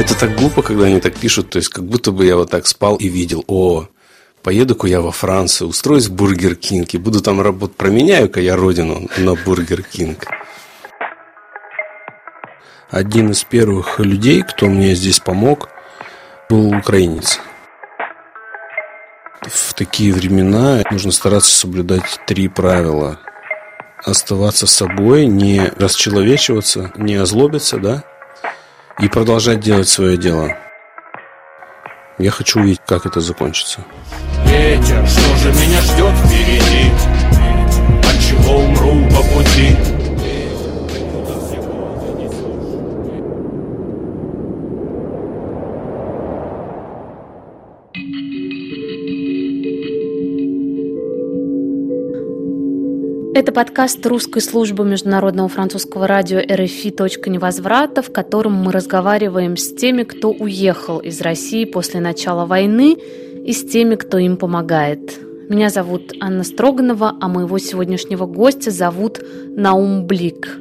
Это так глупо, когда они так пишут. То есть, как будто бы я вот так спал и видел: о, поеду-ка я во Францию, устроюсь в Burger King и буду там работать. Променяю-ка я родину на Burger King. Один из первых людей, кто мне здесь помог, был украинец. В такие времена нужно стараться соблюдать 3 правила. Оставаться собой, не расчеловечиваться, не озлобиться, да? И продолжать делать свое дело. Я хочу увидеть, как это закончится. Ветер, что же меня ждет впереди? От чего умру по пути? Это подкаст русской службы международного французского радио РФИ «Точка невозврата», в котором мы разговариваем с теми, кто уехал из России после начала войны, и с теми, кто им помогает. Меня зовут Анна Строганова, а моего сегодняшнего гостя зовут Наум Блик.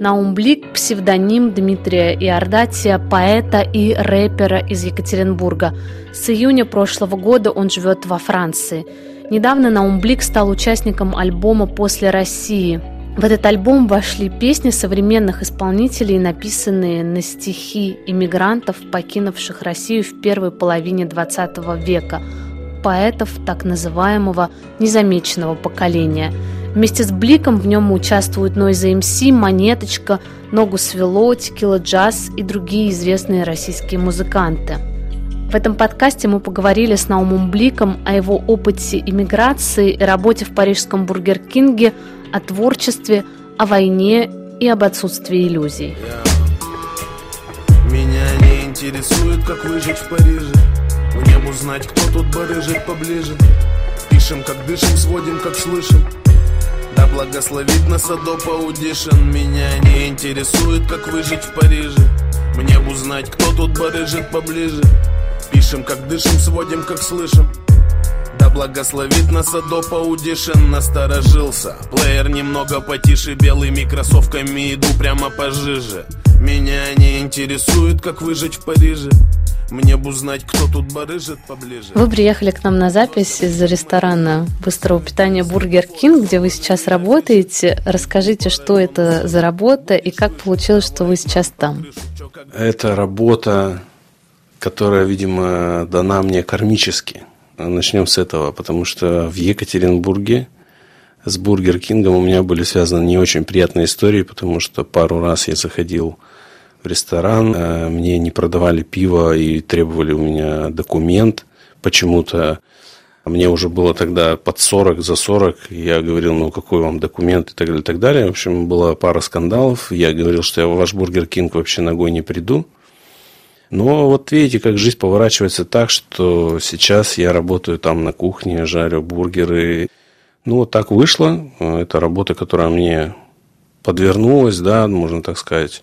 Наум Блик – псевдоним Дмитрия Иордатия, поэта и рэпера из Екатеринбурга. С июня прошлого года он живет во Франции. Недавно Наум Блик стал участником альбома «После России». В этот альбом вошли песни современных исполнителей, написанные на стихи иммигрантов, покинувших Россию в первой половине XX века, поэтов так называемого «незамеченного поколения». Вместе с Бликом в нем участвуют Noize MC, Монеточка, Ногу Свело, Tequilajazzz и другие известные российские музыканты. В этом подкасте мы поговорили с Наумом Бликом о его опыте эмиграции и работе в парижском Бургер Кинге, о творчестве, о войне и об отсутствии иллюзий. Меня не интересует, как выжить в Париже. Мне бы узнать, кто тут барыжит поближе. Пишем, как дышим, сводим, как слышим. Да благословит нас Адопа Удишин. Меня не интересует, как выжить в Париже. Мне бы узнать, кто тут барыжит поближе. Пишем, как дышим, сводим, как слышим. Да благословит нас Адопа Удишин. Насторожился, плеер немного потише. Белыми кроссовками иду прямо пожиже. Меня не интересует, как выжить в Париже. Мне бы узнать, кто тут барыжит поближе. Вы приехали к нам на запись из ресторана быстрого питания Burger King, где вы сейчас работаете. Расскажите, что это за работа и как получилось, что вы сейчас там. Это работа, которая, видимо, дана мне кармически. Начнем с этого, потому что в Екатеринбурге с Бургер Кингом у меня были связаны не очень приятные истории, потому что пару раз я заходил в ресторан, мне не продавали пиво и требовали у меня документ почему-то. Мне уже было тогда под 40, за 40. Я говорил, ну, какой вам документ и так далее, и так далее. В общем, была пара скандалов. Я говорил, что я в ваш Бургер Кинг вообще ногой не приду. Но вот видите, как жизнь поворачивается так, что сейчас я работаю там на кухне, жарю бургеры. Ну, вот так вышло. Это работа, которая мне подвернулась, да, можно так сказать.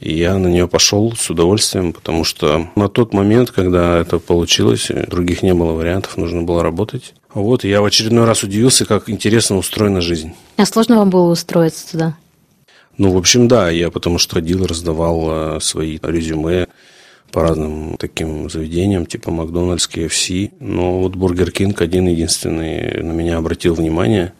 И я на нее пошел с удовольствием, потому что на тот момент, когда это получилось, других не было вариантов, нужно было работать. Вот, и я в очередной раз удивился, как интересно устроена жизнь. А сложно вам было устроиться туда? Ну, в общем, да, я потому что ходил, раздавал свои резюме по разным таким заведениям, типа Макдональдс, КФС. Но вот Бургер Кинг один-единственный на меня обратил внимание,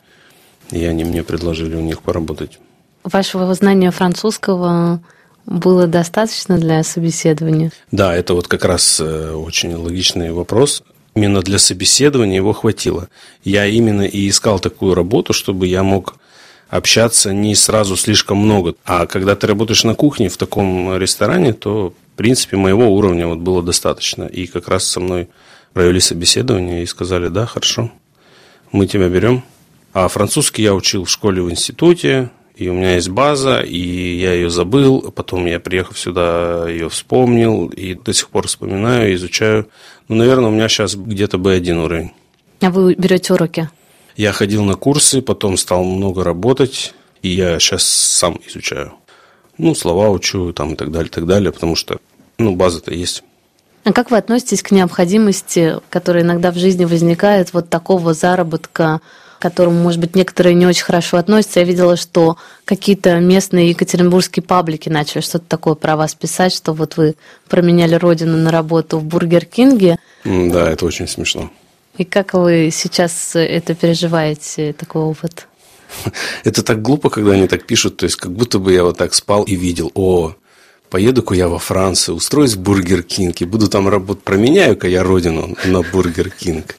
и они мне предложили у них поработать. Вашего знания французского было достаточно для собеседования? Да, это вот как раз очень логичный вопрос. Именно для собеседования его хватило. Я именно и искал такую работу, чтобы я мог общаться не сразу слишком много. А когда ты работаешь на кухне в таком ресторане, то, в принципе, моего уровня вот было достаточно. И как раз со мной провели собеседование и сказали: да, хорошо, мы тебя берем. А французский я учил в школе, в институте. И у меня есть база, и я ее забыл. Потом я, приехав сюда, ее вспомнил. И до сих пор вспоминаю, изучаю. Ну, наверное, у меня сейчас где-то B1 уровень. А вы берете уроки? Я ходил на курсы, потом стал много работать. И я сейчас сам изучаю. Ну, слова учу там, и так далее, Потому что, ну, база-то есть. А как вы относитесь к необходимости, которая иногда в жизни возникает, вот такого заработка к которому, может быть, некоторые не очень хорошо относятся. Я видела, что какие-то местные екатеринбургские паблики начали что-то такое про вас писать, что вот вы променяли родину на работу в Бургер Кинге. Да, это очень смешно. И как вы сейчас это переживаете, такой опыт? Это так глупо, когда они так пишут, то есть как будто бы я вот так спал и видел, поеду-ка я во Францию, устроюсь в Бургер Кинг и буду там работать, променяю-ка я родину на Бургер Кинг.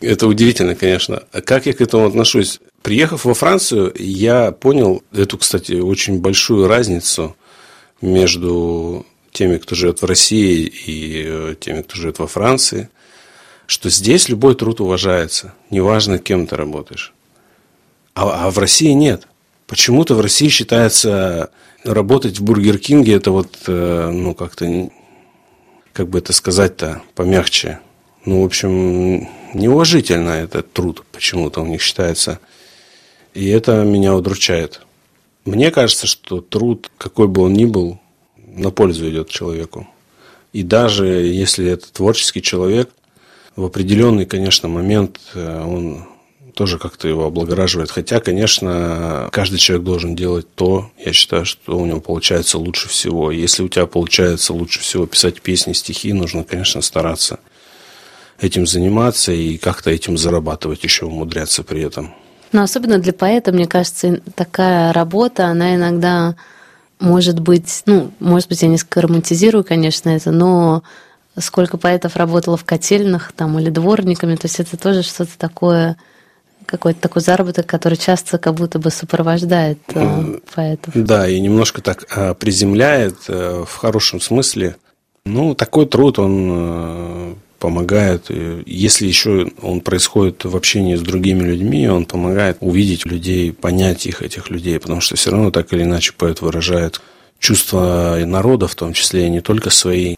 Это удивительно, конечно. Как я к этому отношусь? Приехав во Францию, я понял эту, кстати, очень большую разницу между теми, кто живет в России, и теми, кто живет во Франции, что здесь любой труд уважается, неважно, кем ты работаешь. А в России нет. Почему-то в России считается, работать в Бургер Кинге, это вот, ну, как-то, как бы это сказать-то помягче. Ну, в общем, неуважительно этот труд почему-то у них считается. И это меня удручает. Мне кажется, что труд, какой бы он ни был, на пользу идет человеку. И даже если это творческий человек, в определенный, конечно, момент он тоже как-то его облагораживает. Хотя, конечно, каждый человек должен делать то, я считаю, что у него получается лучше всего. Если у тебя получается лучше всего писать песни, стихи, нужно, конечно, стараться этим заниматься и как-то этим зарабатывать, еще умудряться при этом. Но особенно для поэта, мне кажется, такая работа, она иногда может быть... Ну, может быть, я несколько романтизирую, конечно, это, но... Сколько поэтов работало в котельных там, или дворниками, то есть это тоже что-то такое, какой-то такой заработок, который часто как будто бы сопровождает поэтов. Да, и немножко так приземляет в хорошем смысле. Ну, такой труд, он помогает, если еще он происходит в общении с другими людьми, он помогает увидеть людей, понять их, этих людей, потому что все равно так или иначе поэт выражает чувства народа, в том числе и не только свои.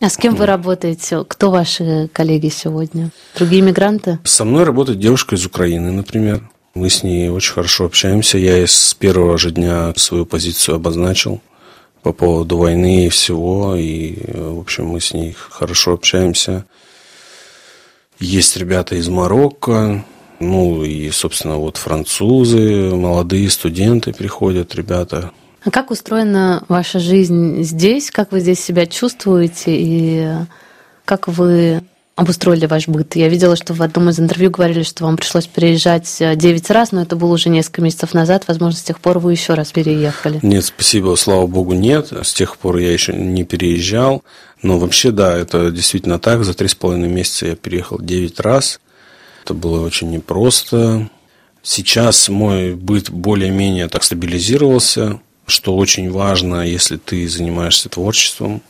А с кем вы работаете? Кто ваши коллеги сегодня? Другие мигранты? Со мной работает девушка из Украины, например. Мы с ней очень хорошо общаемся. Я ей с первого же дня свою позицию обозначил по поводу войны и всего. И, в общем, мы с ней хорошо общаемся. Есть ребята из Марокко. Ну, и, собственно, вот французы, молодые студенты приходят, ребята. А как устроена ваша жизнь здесь? Как вы здесь себя чувствуете? И как вы обустроили ваш быт? Я видела, что в одном из интервью говорили, что вам пришлось переезжать 9 раз, но это было уже несколько месяцев назад. Возможно, с тех пор вы еще раз переехали. Нет, спасибо, слава богу, нет. С тех пор я еще не переезжал. Но вообще, да, это действительно так. За 3,5 месяца я переехал 9 раз. Это было очень непросто. Сейчас мой быт более-менее так стабилизировался, что очень важно, если ты занимаешься творчеством,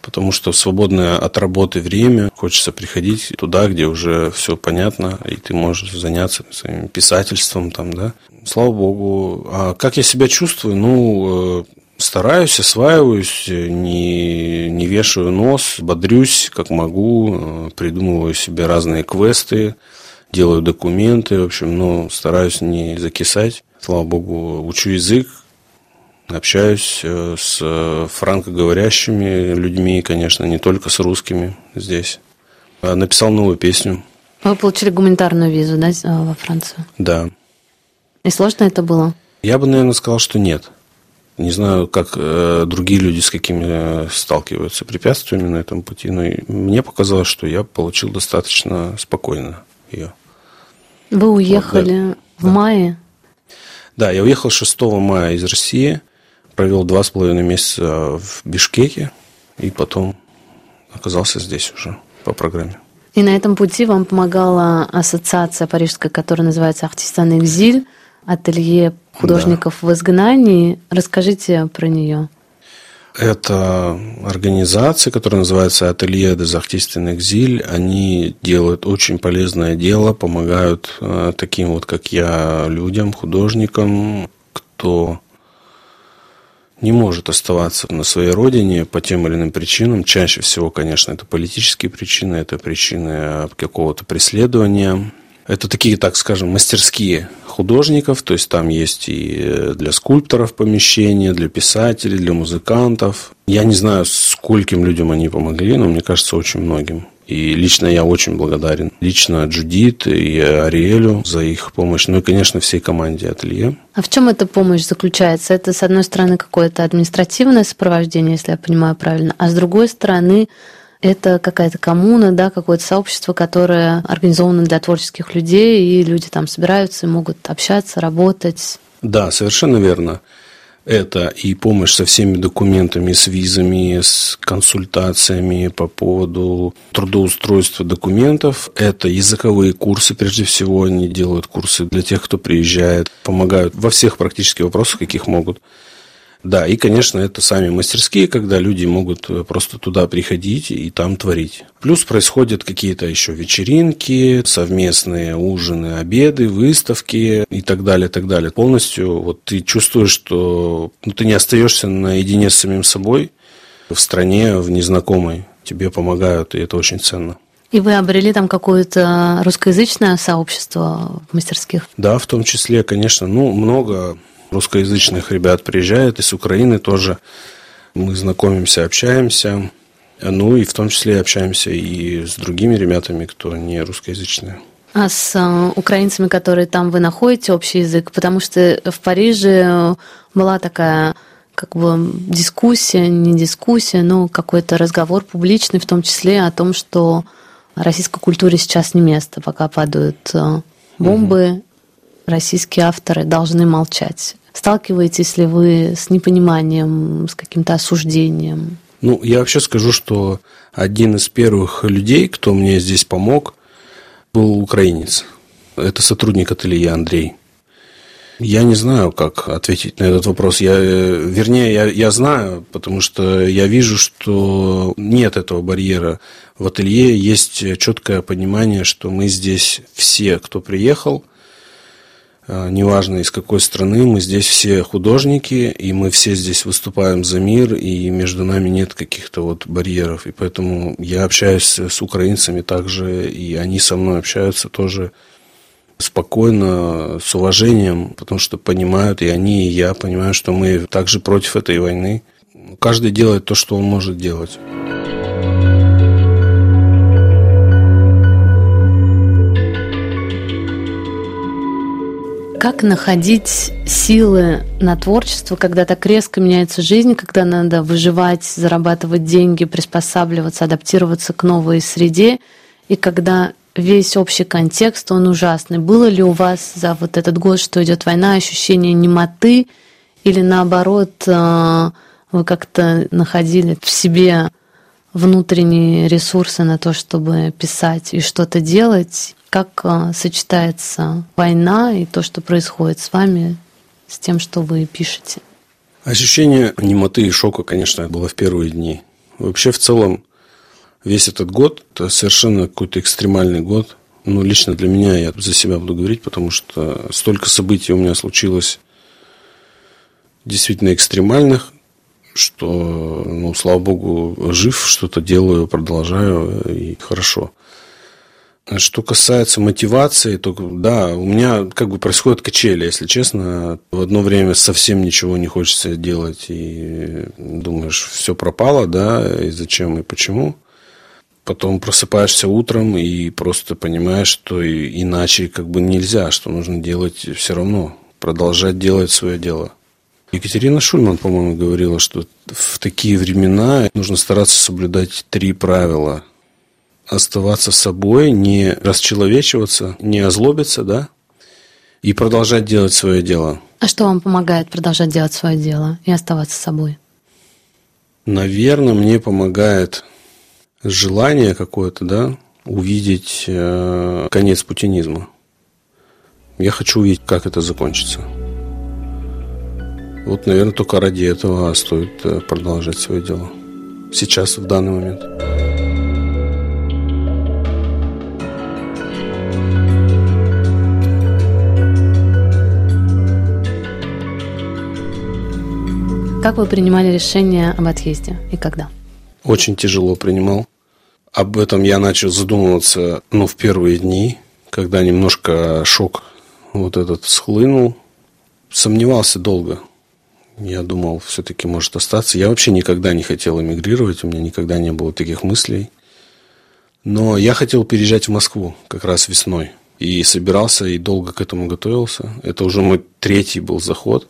потому что в свободное от работы время хочется приходить туда, где уже все понятно, и ты можешь заняться своим писательством там, да. Слава богу. А как я себя чувствую? Ну, стараюсь, осваиваюсь, не вешаю нос, бодрюсь, как могу, придумываю себе разные квесты, делаю документы, в общем, ну, стараюсь не закисать. Слава богу, учу язык, общаюсь с франкоговорящими людьми, конечно, не только с русскими здесь. Написал новую песню. Вы получили гуманитарную визу, да, во Францию? Да. И сложно это было? Я бы, наверное, сказал, что нет. Не знаю, как другие люди, с какими сталкиваются препятствиями на этом пути, но мне показалось, что я получил достаточно спокойно ее. Вы уехали в мае? Да, я уехал 6 мая из России. Провел 2,5 месяца в Бишкеке и потом оказался здесь уже по программе. И на этом пути вам помогала ассоциация парижская, которая называется «Артист ан Экзиль», ателье художников в изгнании. Расскажите про нее. Это организация, которая называется «Ателье Дез Артист ан Экзиль». Они делают очень полезное дело, помогают таким вот, как я, людям, художникам, кто не может оставаться на своей родине по тем или иным причинам. Чаще всего, конечно, это политические причины, это причины какого-то преследования. Это такие, так скажем, мастерские художников, то есть там есть и для скульпторов помещения, для писателей, для музыкантов. Я не знаю, скольким людям они помогли, но мне кажется, очень многим. И лично я очень благодарен. Лично Джудит и Ариэлю за их помощь. Ну и, конечно, всей команде Ателье. А в чем эта помощь заключается? Это, с одной стороны, какое-то административное сопровождение, если я понимаю правильно, а с другой стороны, это какая-то коммуна, да, какое-то сообщество, которое организовано для творческих людей, и люди там собираются и могут общаться, работать. Да, совершенно верно. Это и помощь со всеми документами, с визами, с консультациями по поводу трудоустройства документов. Это языковые курсы, прежде всего, они делают курсы для тех, кто приезжает, помогают во всех практически вопросах, каких могут. Да, и, конечно, это сами мастерские, когда люди могут просто туда приходить и там творить. Плюс происходят какие-то еще вечеринки, совместные ужины, обеды, выставки и так далее, так далее. Полностью вот ты чувствуешь, что ты не остаешься наедине с самим собой в стране, в незнакомой. Тебе помогают, и это очень ценно. И вы обрели там какое-то русскоязычное сообщество в мастерских? Да, в том числе, конечно, много русскоязычных ребят приезжает, и с Украины тоже мы знакомимся, общаемся, ну и в том числе общаемся и с другими ребятами, кто не русскоязычные. А с украинцами, которые там вы находите общий язык, потому что в Париже была такая как бы дискуссия, не дискуссия, но какой-то разговор публичный, в том числе о том, что российской культуре сейчас не место, пока падают бомбы, российские авторы должны молчать. Сталкиваетесь ли вы с непониманием, с каким-то осуждением? Я вообще скажу, что один из первых людей, кто мне здесь помог, был украинец. Это сотрудник ателье Андрей. Я не знаю, как ответить на этот вопрос. Я знаю, потому что я вижу, что нет этого барьера. В ателье есть четкое понимание, что мы здесь все, кто приехал, неважно, из какой страны, мы здесь все художники, и мы все здесь выступаем за мир, и между нами нет каких-то барьеров. И поэтому я общаюсь с украинцами также, и они со мной общаются тоже спокойно, с уважением, потому что понимают, и они, и я понимаю, что мы также против этой войны. Каждый делает то, что он может делать. Как находить силы на творчество, когда так резко меняется жизнь, когда надо выживать, зарабатывать деньги, приспосабливаться, адаптироваться к новой среде, и когда весь общий контекст, он ужасный. Было ли у вас за вот этот год, что идет война, ощущение немоты, или наоборот, вы как-то находили в себе внутренние ресурсы на то, чтобы писать и что-то делать? Как сочетается война и то, что происходит с вами, с тем, что вы пишете? Ощущение немоты и шока, конечно, было в первые дни. Вообще, в целом, весь этот год – это совершенно какой-то экстремальный год. Лично для меня, я за себя буду говорить, потому что столько событий у меня случилось действительно экстремальных, что, слава богу, жив, что-то делаю, продолжаю, и хорошо. Что касается мотивации, то да, у меня происходят качели, если честно. В одно время совсем ничего не хочется делать, и думаешь, все пропало, да, и зачем, и почему. Потом просыпаешься утром и просто понимаешь, что иначе нельзя, что нужно делать все равно, продолжать делать свое дело. Екатерина Шульман, по-моему, говорила, что в такие времена нужно стараться соблюдать 3 правила. Оставаться собой, не расчеловечиваться, не озлобиться, да, и продолжать делать свое дело. А что вам помогает продолжать делать свое дело и оставаться собой? Наверное, мне помогает желание какое-то, да, увидеть конец путинизма. Я хочу увидеть, как это закончится. Наверное, только ради этого стоит продолжать свое дело. Сейчас, в данный момент. Как вы принимали решение об отъезде и когда? Очень тяжело принимал. Об этом я начал задумываться, в первые дни, когда немножко шок этот схлынул. Сомневался долго. Я думал, все-таки может остаться. Я вообще никогда не хотел эмигрировать, у меня никогда не было таких мыслей. Но я хотел переезжать в Москву как раз весной. И собирался, и долго к этому готовился. Это уже мой третий был заход,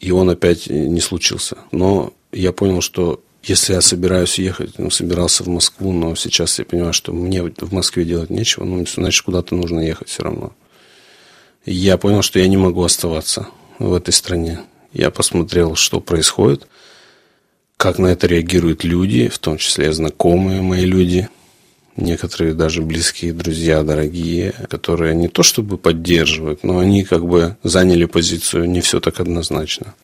и он опять не случился. Но я понял, что если я собираюсь ехать, собирался в Москву, но сейчас я понимаю, что мне в Москве делать нечего, значит, куда-то нужно ехать все равно. И я понял, что я не могу оставаться в этой стране. Я посмотрел, что происходит, как на это реагируют люди, в том числе знакомые мои люди, некоторые даже близкие друзья, дорогие, которые не то чтобы поддерживают, но они как бы заняли позицию не все так однозначно.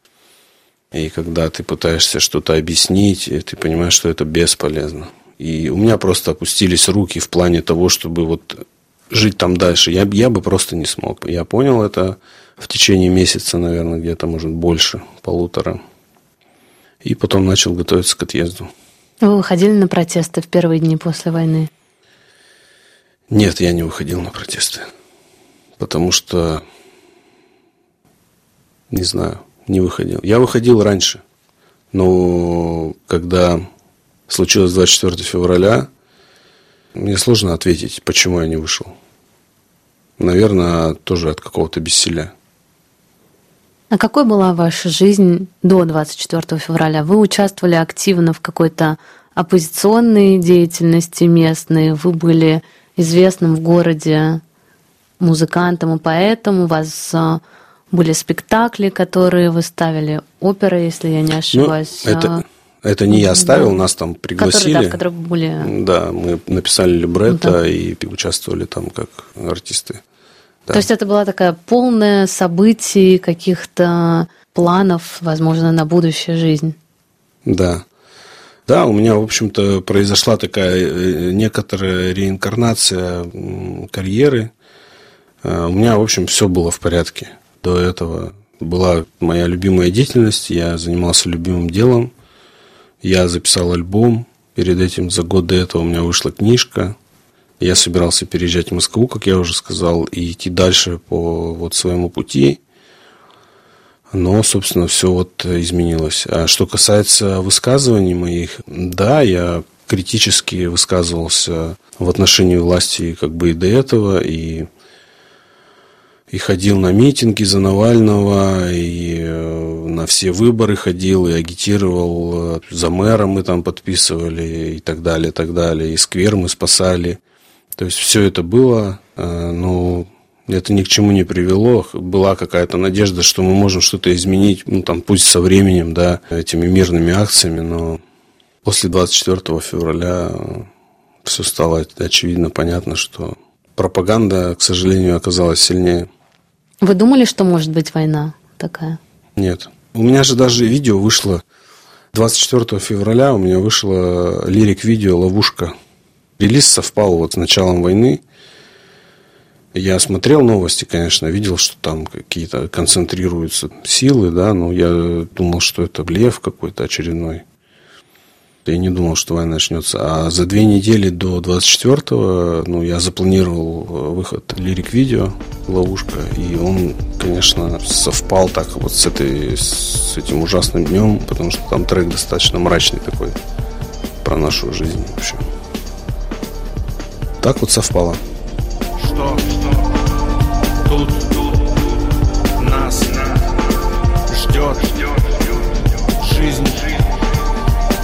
И когда ты пытаешься что-то объяснить, ты понимаешь, что это бесполезно. И у меня просто опустились руки в плане того, чтобы вот жить там дальше. Я бы просто не смог. Я понял это в течение месяца, наверное, где-то, может, больше, полутора. И потом начал готовиться к отъезду. Вы выходили на протесты в первые дни после войны? Нет, я не выходил на протесты. Потому что, не знаю, не выходил. Я выходил раньше. Но когда случилось 24 февраля, мне сложно ответить, почему я не вышел. Наверное, тоже от какого-то бессилия. А какой была ваша жизнь до 24 февраля? Вы участвовали активно в какой-то оппозиционной деятельности местной, вы были известным в городе музыкантом и поэтом, у вас были спектакли, которые вы ставили, опера, если я не ошибаюсь. Ну, это не я ставил, нас там пригласили. Которые были... Да, мы написали либретто и участвовали там как артисты. Да. То есть это была такая полная событий, каких-то планов, возможно, на будущую жизнь. Да. Да, у меня, в общем-то, произошла такая некоторая реинкарнация карьеры. У меня, в общем, все было в порядке. До этого была моя любимая деятельность, я занимался любимым делом. Я записал альбом. Перед этим, за год до этого, у меня вышла книжка. Я собирался переезжать в Москву, как я уже сказал, и идти дальше по вот своему пути. Но, собственно, все вот изменилось. А что касается высказываний моих, да, я критически высказывался в отношении власти как бы и до этого, и ходил на митинги за Навального, и на все выборы ходил, и агитировал. За мэра мы там подписывали, и так далее, и так далее. И сквер мы спасали. То есть все это было, но это ни к чему не привело. Была какая-то надежда, что мы можем что-то изменить, там, пусть со временем, да, этими мирными акциями, но после 24 февраля все стало очевидно, понятно, что пропаганда, к сожалению, оказалась сильнее. Вы думали, что может быть война такая? Нет. У меня же даже видео вышло 24 февраля, у меня вышло лирик-видео «Ловушка». Релиз совпал вот с началом войны. Я смотрел новости, конечно, видел, что там какие-то концентрируются силы, да, но я думал, что это блеф какой-то очередной. Я не думал, что война начнется. А за 2 недели до 24-го, я запланировал выход лирик-видео «Ловушка», и он, конечно, совпал так вот с этим ужасным днем, потому что там трек достаточно мрачный такой про нашу жизнь вообще. Так вот совпало. Что тут нас ждет жизнь,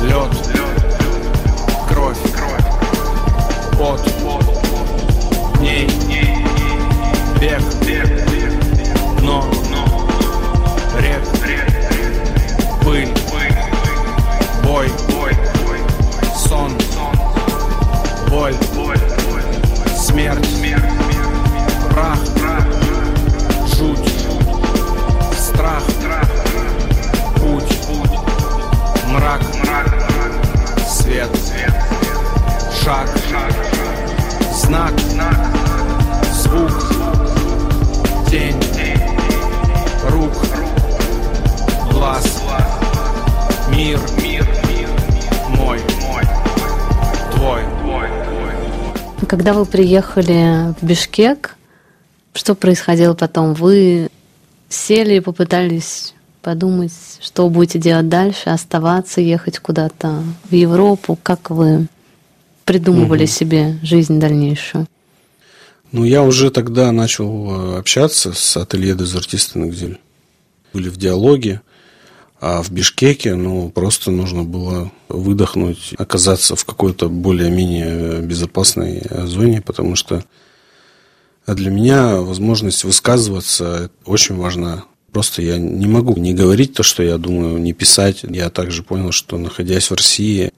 лед, кровь, пот, дней, бег, но рек, пыль, бой, сон, боль. Смерть, прах, жуть, страх, путь, мрак, свет, шаг, знак, звук, тень, рук, глаз, мир, мой, твой. Когда вы приехали в Бишкек, что происходило потом? Вы сели и попытались подумать, что будете делать дальше, оставаться, ехать куда-то в Европу? Как вы придумывали себе жизнь дальнейшую? Ну, я уже тогда начал общаться с Ателье Дез Артист ан Экзиль. Были в диалоге, а в Бишкеке, ну, просто нужно было выдохнуть, оказаться в какой-то более-менее безопасной зоне, потому что для меня возможность высказываться очень важна. Просто я не могу не говорить то, что я думаю, не писать. Я также понял, что, находясь в России,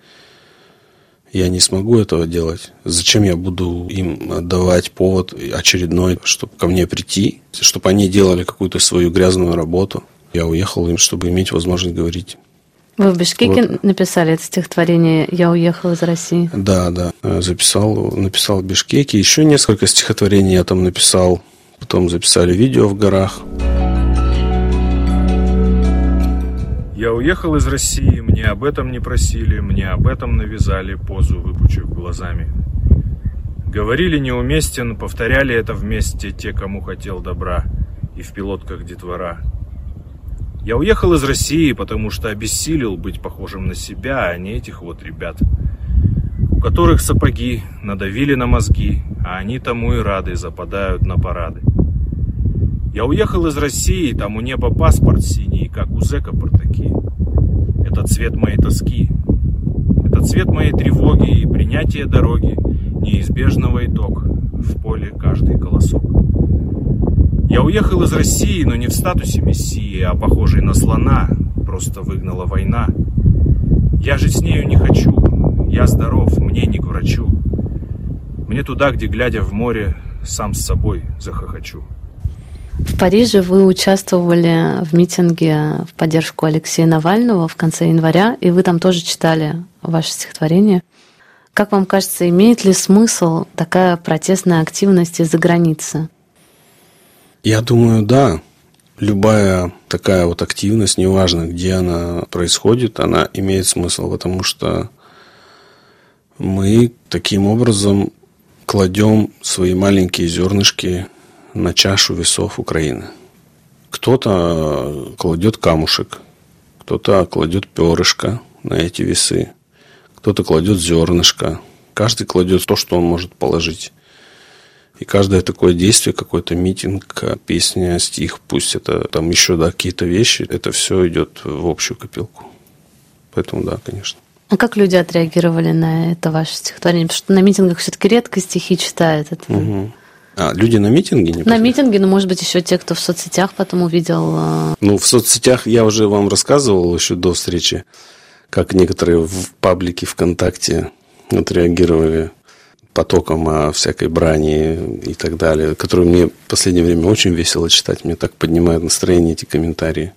я не смогу этого делать. Зачем я буду им давать повод очередной, чтобы ко мне прийти, чтобы они делали какую-то свою грязную работу? Я уехал им, чтобы иметь возможность говорить. Вы в Бишкеке написали это стихотворение «Я уехал из России». Да, да. Записал, написал в Бишкеке. Еще несколько стихотворений я там написал. Потом записали видео в горах. Я уехал из России, мне об этом не просили, мне об этом навязали, позу выпучив глазами. Говорили неуместен, повторяли это вместе те, кому хотел добра, и в пилотках детвора. Я уехал из России, потому что обессилел быть похожим на себя, а не этих вот ребят, у которых сапоги надавили на мозги, а они тому и рады, западают на парады. Я уехал из России, там у неба паспорт синий, как у зэка портаки. Это цвет моей тоски, это цвет моей тревоги и принятие дороги, неизбежного итог, в поле каждый колосок. Я уехал из России, но не в статусе мессии, а похожий на слона, просто выгнала война. Я жить с нею не хочу, я здоров, мне не к врачу. Мне туда, где, глядя в море, сам с собой захохочу. В Париже вы участвовали в митинге в поддержку Алексея Навального в конце января, и вы там тоже читали ваше стихотворение. Как вам кажется, имеет ли смысл такая протестная активность из-за границы? Я думаю, да. Любая такая вот активность, неважно, где она происходит, она имеет смысл, потому что мы таким образом кладем свои маленькие зернышки на чашу весов Украины. Кто-то кладет камушек, кто-то кладет перышко на эти весы, кто-то кладет зернышко. Каждый кладет то, что он может положить. И каждое такое действие, какой-то митинг, песня, стих, пусть это там еще какие-то вещи, это все идет в общую копилку. Поэтому да, конечно. А как люди отреагировали на это ваше стихотворение? Потому что на митингах все-таки редко стихи читают. Это... Угу. А, люди на митинге? На митинге, но, может быть, еще те, кто в соцсетях потом увидел. Ну, в соцсетях я уже вам рассказывал еще до встречи, как некоторые в паблике ВКонтакте отреагировали потоком всякой брани и так далее, которую мне в последнее время очень весело читать, мне так поднимают настроение эти комментарии.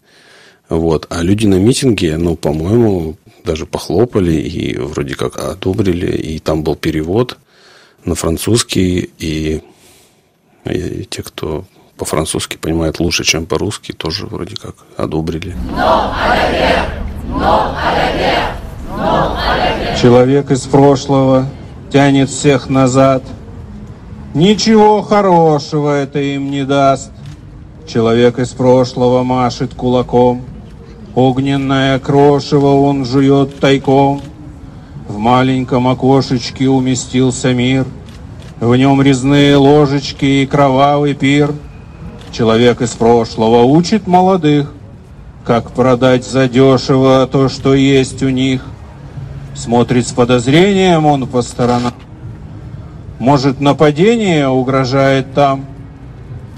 Вот. А люди на митинге, ну, по-моему, даже похлопали и вроде как одобрили, и там был перевод на французский, и те, кто по-французски понимает лучше, чем по-русски, тоже вроде как одобрили. Человек из прошлого тянет всех назад. Ничего хорошего это им не даст. Человек из прошлого машет кулаком. Огненное крошево он жует тайком. В маленьком окошечке уместился мир. В нем резные ложечки и кровавый пир. Человек из прошлого учит молодых, как продать задешево то, что есть у них. Смотрит с подозрением он по сторонам. Может, нападение угрожает там.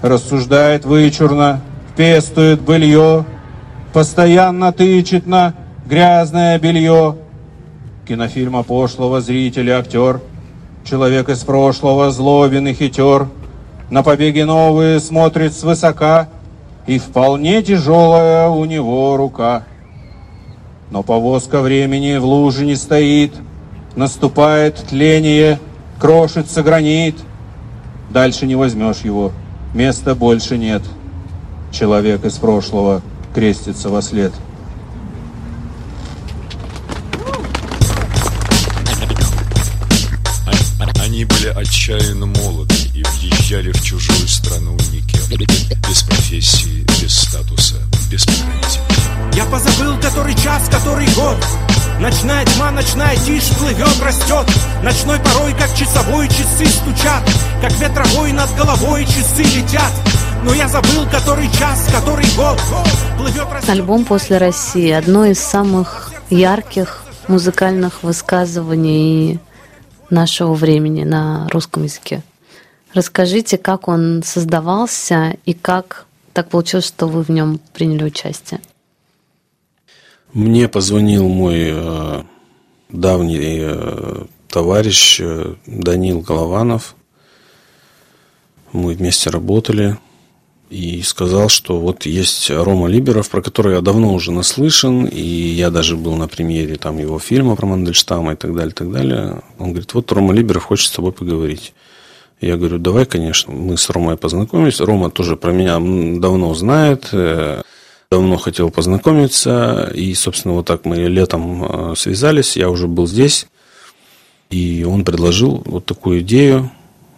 Рассуждает вычурно, пестует былье. Постоянно тычет на грязное белье. Кинофильма пошлого зрителя актер. Человек из прошлого злобен и хитер, на побеги новые смотрит свысока, и вполне тяжелая у него рука. Но повозка времени в луже не стоит, наступает тление, крошится гранит. Дальше не возьмешь его, места больше нет. Человек из прошлого крестится вослед. Отчаянно молоды и въезжали в чужую страну никем. Без профессии, без статуса, без понятия. Я позабыл, который час, который год. Ночная тьма, ночная тишь плывет, растет. Ночной порой, как часовой, часы стучат, как ветровой над головой часы летят. Но я забыл, который час, который год. Плывет, растет. Альбом «После России» — одно из самых ярких музыкальных высказываний нашего времени на русском языке. Расскажите, как он создавался и как так получилось, что вы в нем приняли участие? Мне позвонил мой давний товарищ Даниил Голованов. Мы вместе работали. И сказал, что вот есть Рома Либеров, про которого я давно уже наслышан. И я даже был на премьере там его фильма про Мандельштама и так далее, и так далее. Он говорит, вот Рома Либеров хочет с тобой поговорить. Я говорю, давай, конечно. Мы с Ромой познакомились. Рома тоже про меня давно знает, давно хотел познакомиться, и, собственно, вот так мы летом связались, я уже был здесь, и он предложил вот такую идею.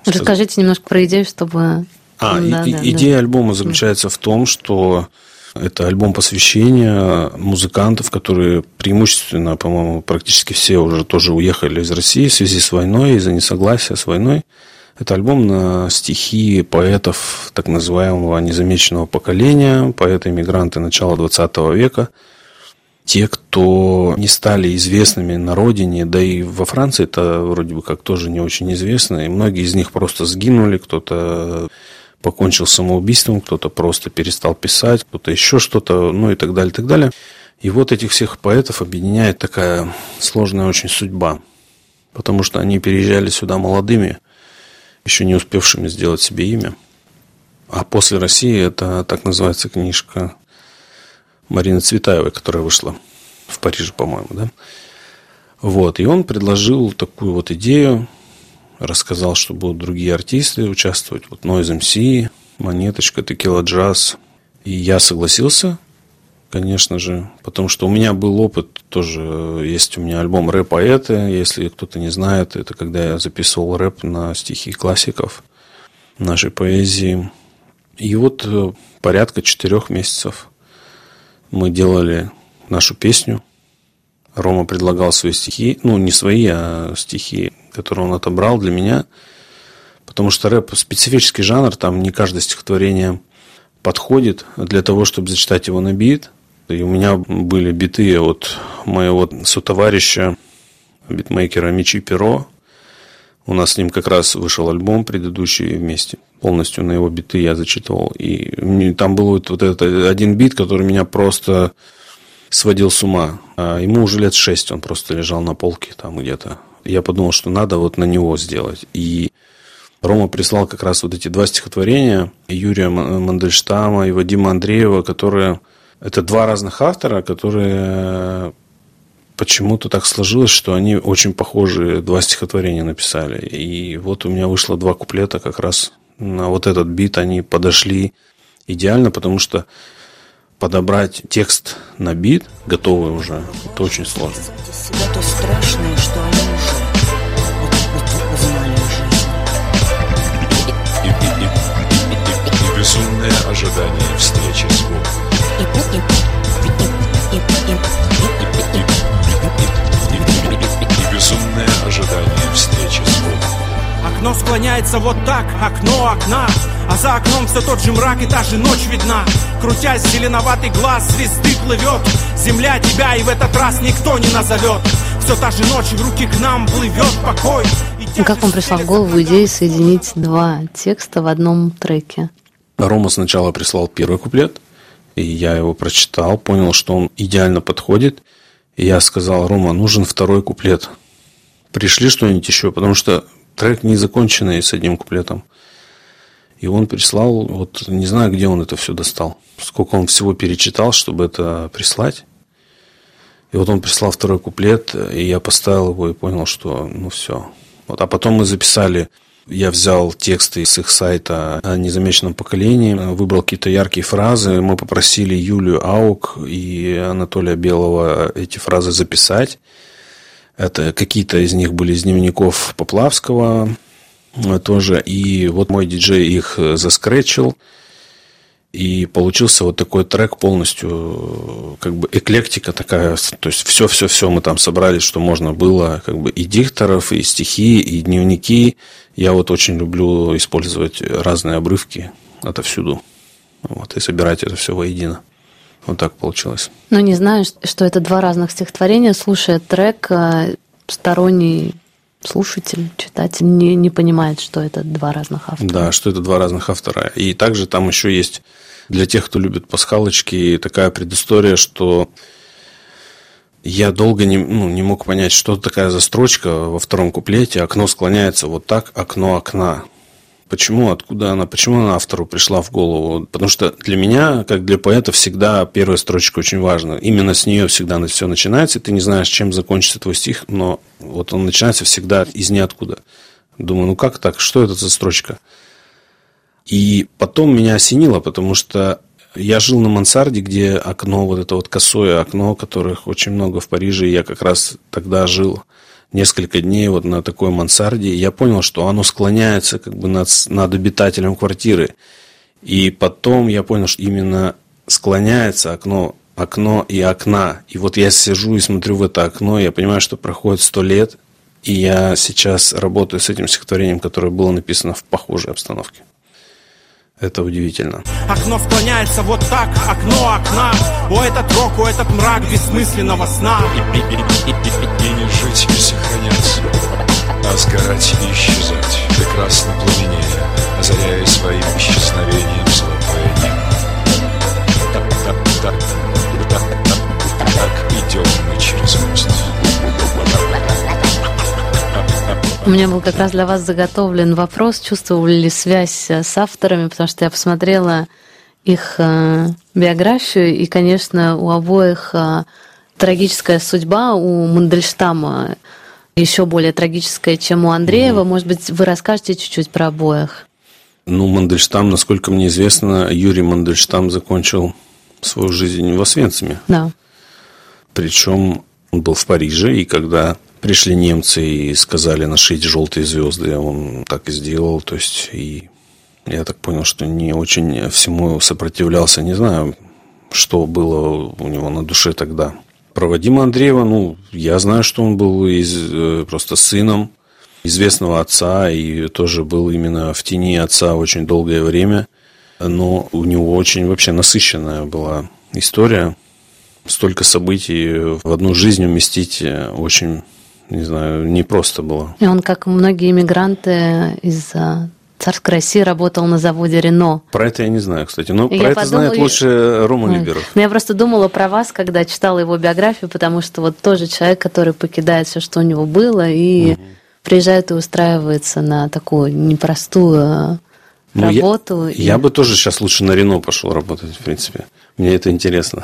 Расскажите немножко про идею, чтобы... идея альбома заключается в том, что это альбом посвящения музыкантов, которые преимущественно, по-моему, практически все уже тоже уехали из России в связи с войной, из-за несогласия с войной. Это альбом на стихи поэтов так называемого незамеченного поколения, поэты-мигранты начала XX века, те, кто не стали известными на родине, да и во Франции это вроде бы как тоже не очень известно, и многие из них просто сгинули, кто-то покончил самоубийством, кто-то просто перестал писать, кто-то еще что-то, ну и так далее, и так далее. И вот этих всех поэтов объединяет такая сложная очень судьба, потому что они переезжали сюда молодыми, еще не успевшими сделать себе имя. А «После России» – это так называется книжка Марины Цветаевой, которая вышла в Париже, по-моему, да? Вот, и он предложил такую вот идею, рассказал, что будут другие артисты участвовать, вот Noize MC, Монеточка, Tequilajazzz. И я согласился, конечно же, потому что у меня был опыт тоже, есть у меня альбом «Рэп-поэты», если кто-то не знает, это когда я записывал рэп на стихи классиков нашей поэзии. И вот порядка 4 месяцев мы делали нашу песню. Рома предлагал свои стихи, ну, не свои, а стихи, которые он отобрал для меня, потому что рэп – специфический жанр, там не каждое стихотворение подходит для того, чтобы зачитать его на бит. И у меня были биты от моего сотоварища, битмейкера Мичи Перо. У нас с ним как раз вышел альбом предыдущий вместе. Полностью на его биты я зачитывал. И там был вот этот один бит, который меня просто сводил с ума. А ему уже лет 6, он просто лежал на полке там где-то. Я подумал, что надо вот на него сделать. И Рома прислал как раз вот эти 2 стихотворения Юрия Мандельштама и Вадима Андреева, которые... Это 2 разных автора, которые почему-то так сложилось, что они очень похожие 2 стихотворения написали. И вот у меня вышло 2 куплета как раз на вот этот бит. Они подошли идеально, потому что подобрать текст на бит, готовый уже, это очень сложно. И безумное ожидание встречи с Богом. И безумное ожидание встречи с Богом. Окно склоняется вот так, окно окна, а за окном все тот же мрак и та же ночь видна. Крутясь, зеленоватый глаз звезды плывет. Земля тебя и в этот раз никто не назовет. Все та же ночь, в руки к нам плывет покой. И как вам пришла в голову идея соединить 2 текста в одном треке? Рома сначала прислал 1 куплет. И я его прочитал, понял, что он идеально подходит. И я сказал, Рома, нужен 2 куплет. Пришли что-нибудь еще, потому что трек не законченный с 1 куплетом. И он прислал, вот не знаю, где он это все достал, сколько он всего перечитал, чтобы это прислать. И вот он прислал 2 куплет, и я поставил его и понял, что ну все. Вот, а потом мы записали... Я взял тексты с их сайта о незамеченном поколении, выбрал какие-то яркие фразы. Мы попросили Юлию Аук и Анатолия Белого эти фразы записать. Это какие-то из них были из дневников Поплавского тоже. И вот мой диджей их заскретчил. И получился вот такой трек полностью, как бы эклектика такая, то есть все-все-все мы там собрали, что можно было, как бы и дикторов, и стихи, и дневники. Я вот очень люблю использовать разные обрывки отовсюду, вот, и собирать это все воедино. Вот так получилось. Ну, не знаю, что это два разных стихотворения, слушая трек, сторонний слушатель, читатель не понимает, что это два разных автора. Да, что это два разных автора. И также там еще есть для тех, кто любит пасхалочки, такая предыстория, что я долго не мог понять, что такая за строчка во втором куплете. Окно склоняется вот так, окно окна. Почему, откуда она, почему она автору пришла в голову? Потому что для меня, как для поэта, всегда первая строчка очень важна. Именно с нее всегда все начинается, и ты не знаешь, чем закончится твой стих, но вот он начинается всегда из ниоткуда. Думаю, ну как так, что это за строчка? И потом меня осенило, потому что я жил на мансарде, где окно, вот это вот косое окно, которых очень много в Париже, и я как раз тогда жил несколько дней вот на такой мансарде, и я понял, что оно склоняется как бы над обитателем квартиры. И потом я понял, что именно склоняется окно и окна. И вот я сижу и смотрю в это окно, и я понимаю, что проходит 100 лет, и я сейчас работаю с этим стихотворением, которое было написано в похожей обстановке. Это удивительно. Окно склоняется вот так, окно окна. О, этот рок, о, этот мрак бессмысленного сна. И не жить, и сохраняться, а сгорать и исчезать, прекрасно пламенея, озаряя своим исчезновением злополучие. Так идем мы через мост. У меня был как раз для вас заготовлен вопрос, чувствовали ли связь с авторами, потому что я посмотрела их биографию, и, конечно, у обоих трагическая судьба, у Мандельштама еще более трагическая, чем у Андреева. Mm-hmm. Может быть, вы расскажете чуть-чуть про обоих? Ну, Мандельштам, насколько мне известно, Юрий Мандельштам закончил свою жизнь в Освенциме. Да. Причем он был в Париже, и когда пришли немцы и сказали нашить желтые звезды, он так и сделал. То есть, и я так понял, что не очень всему сопротивлялся. Не знаю, что было у него на душе тогда. Про Вадима Андреева, ну, я знаю, что он был просто сыном известного отца и тоже был именно в тени отца очень долгое время. Но у него очень вообще насыщенная была история. Столько событий в одну жизнь уместить очень... Не знаю, непросто было. И он, как многие иммигранты из царской России, работал на заводе «Рено». Про это я не знаю, кстати. Но про это знает лучше Рома Либеров. Но я просто думала про вас, когда читала его биографию, потому что вот тоже человек, который покидает все, что у него было, и приезжает и устраивается на такую непростую работу. Ну, я бы тоже сейчас лучше на «Рено» пошел работать, в принципе. Мне это интересно.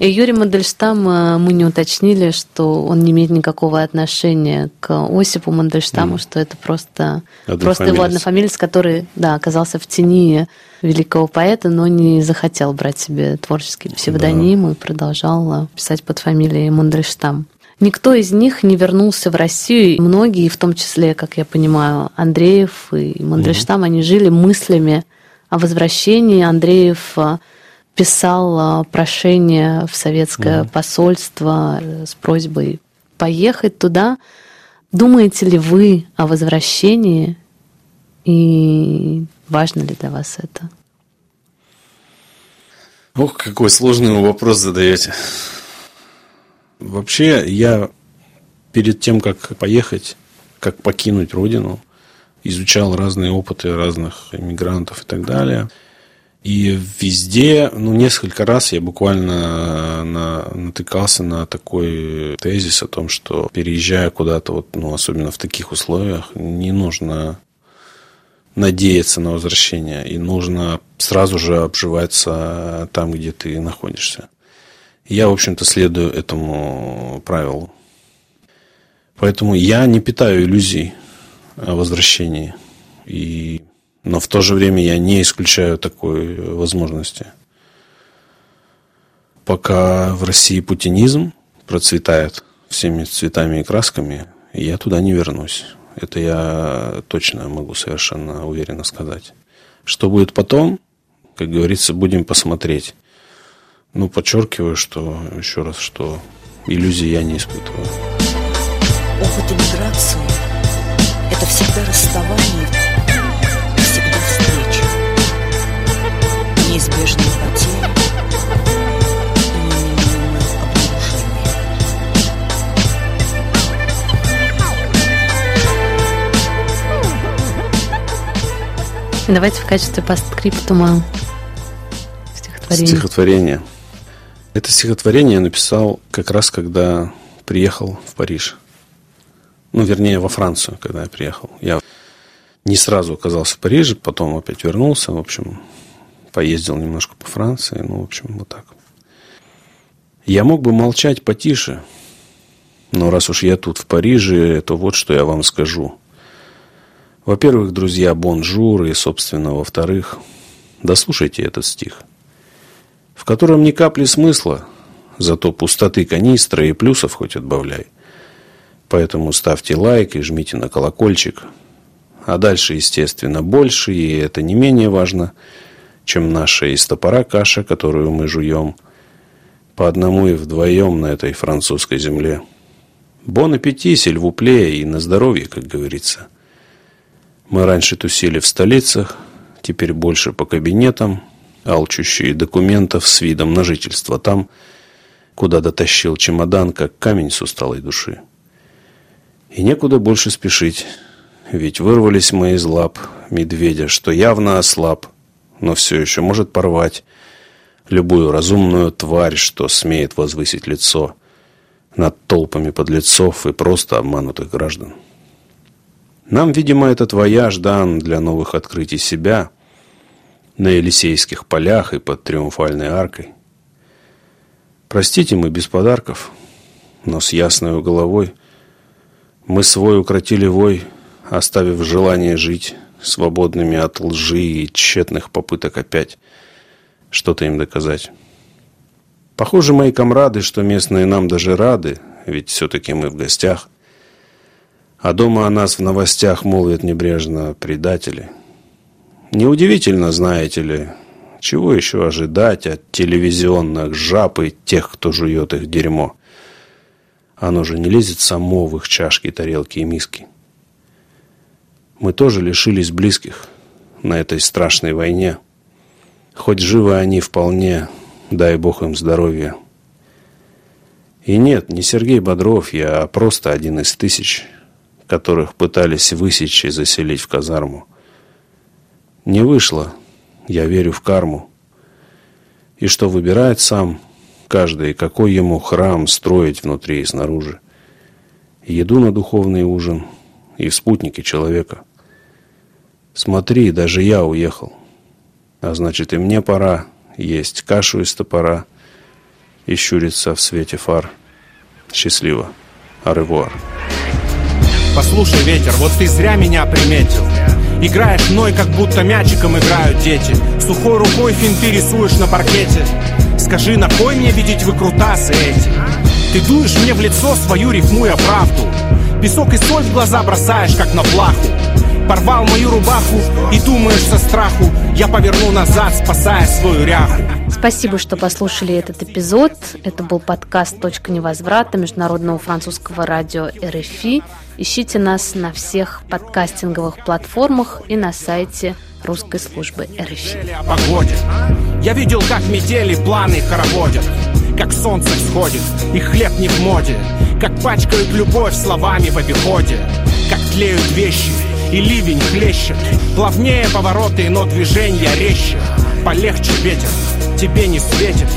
И Юрий Мандельштам, мы не уточнили, что он не имеет никакого отношения к Осипу Мандельштаму, что это просто его однофамилец, который, да, оказался в тени великого поэта, но не захотел брать себе творческий псевдоним, да, и продолжал писать под фамилией Мандельштам. Никто из них не вернулся в Россию, и многие, в том числе, как я понимаю, Андреев и Мандельштам, они жили мыслями о возвращении. Андреев писал прошение в советское посольство с просьбой поехать туда. Думаете ли вы о возвращении, и важно ли для вас это? Ох, какой сложный вы вопрос задаете. Вообще, я перед тем, как поехать, как покинуть родину, изучал разные опыты разных иммигрантов и так далее. И везде, несколько раз я буквально натыкался на такой тезис о том, что, переезжая куда-то, особенно в таких условиях, не нужно надеяться на возвращение, и нужно сразу же обживаться там, где ты находишься. Я, в общем-то, следую этому правилу. Поэтому я не питаю иллюзий о возвращении. Но в то же время я не исключаю такой возможности. Пока в России путинизм процветает всеми цветами и красками, я туда не вернусь. Это я точно могу совершенно уверенно сказать. Что будет потом, как говорится, будем посмотреть. Ну, подчеркиваю, что, еще раз, что иллюзий я не испытываю. Опыт эмиграции – это всегда расставание, всегда встреча, неизбежные потери и неминуемое обнаружение. Давайте в качестве постскриптума стихотворение. Стихотворение. Это стихотворение я написал как раз, когда приехал в Париж. Ну, вернее, во Францию, когда я приехал. Я не сразу оказался в Париже, потом опять вернулся. В общем, поездил немножко по Франции. Ну, в общем, вот так. Я мог бы молчать потише, но раз уж я тут в Париже, то вот что я вам скажу. Во-первых, друзья, бонжур, и, собственно, во-вторых, дослушайте этот стих, в котором ни капли смысла, зато пустоты канистры и плюсов хоть отбавляй. Поэтому ставьте лайк и жмите на колокольчик. А дальше, естественно, больше, и это не менее важно, чем наша из топора каша, которую мы жуем по одному и вдвоем на этой французской земле. Бон аппетит, силь вупле, и на здоровье, как говорится. Мы раньше тусили в столицах, теперь больше по кабинетам, алчущие документов с видом на жительство там, куда дотащил чемодан, как камень с усталой души. И некуда больше спешить, ведь вырвались мы из лап медведя, что явно ослаб, но все еще может порвать любую разумную тварь, что смеет возвысить лицо над толпами подлецов и просто обманутых граждан. Нам, видимо, этот вояж дан для новых открытий себя на Елисейских полях и под Триумфальной аркой. Простите, мы без подарков, но с ясною головой мы свой укротили вой, оставив желание жить, свободными от лжи и тщетных попыток опять что-то им доказать. Похоже, мои комрады, что местные нам даже рады, ведь все-таки мы в гостях, а дома о нас в новостях молвят небрежно предатели. Неудивительно, знаете ли, чего еще ожидать от телевизионных жаб и тех, кто жует их дерьмо. Оно же не лезет само в их чашки, тарелки и миски. Мы тоже лишились близких на этой страшной войне. Хоть живы они вполне, дай бог им здоровья. И нет, не Сергей Бодров я, а просто один из тысяч, которых пытались высечь и заселить в казарму. Не вышло, я верю в карму. И что выбирает сам каждый, какой ему храм строить внутри и снаружи. Еду на духовный ужин и в спутнике человека. Смотри, даже я уехал. А значит, и мне пора есть кашу из топора и щуриться в свете фар. Счастливо. Аревуар. Послушай, ветер, вот ты зря меня приметил. Играешь мной, как будто мячиком играют дети. Сухой рукой финты рисуешь на паркете. Скажи, на кой мне видеть выкрутасы эти? Ты дуешь мне в лицо свою, рифмуя правду. Песок и соль в глаза бросаешь, как на плаху. Порвал мою рубаху и думаешь со страху. Я поверну назад, спасая свою ряху. Спасибо, что послушали этот эпизод. Это был подкаст «Точка невозврата» международного французского радио РФИ. Ищите нас на всех подкастинговых платформах и на сайте русской службы РФИ. Я видел, как метели планы хороводят, как солнце всходит, и хлеб не в моде, как пачкают любовь словами в обиходе, как тлеют вещи, и ливень хлещет, плавнее повороты, но движения резче. Полегче, ветер, тебе не светит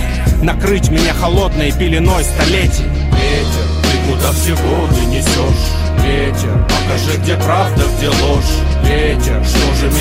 накрыть меня холодной пеленой столетий. Ветер, ты куда все воды несешь? Ветер, покажи, где правда, где ложь. Ветер, что же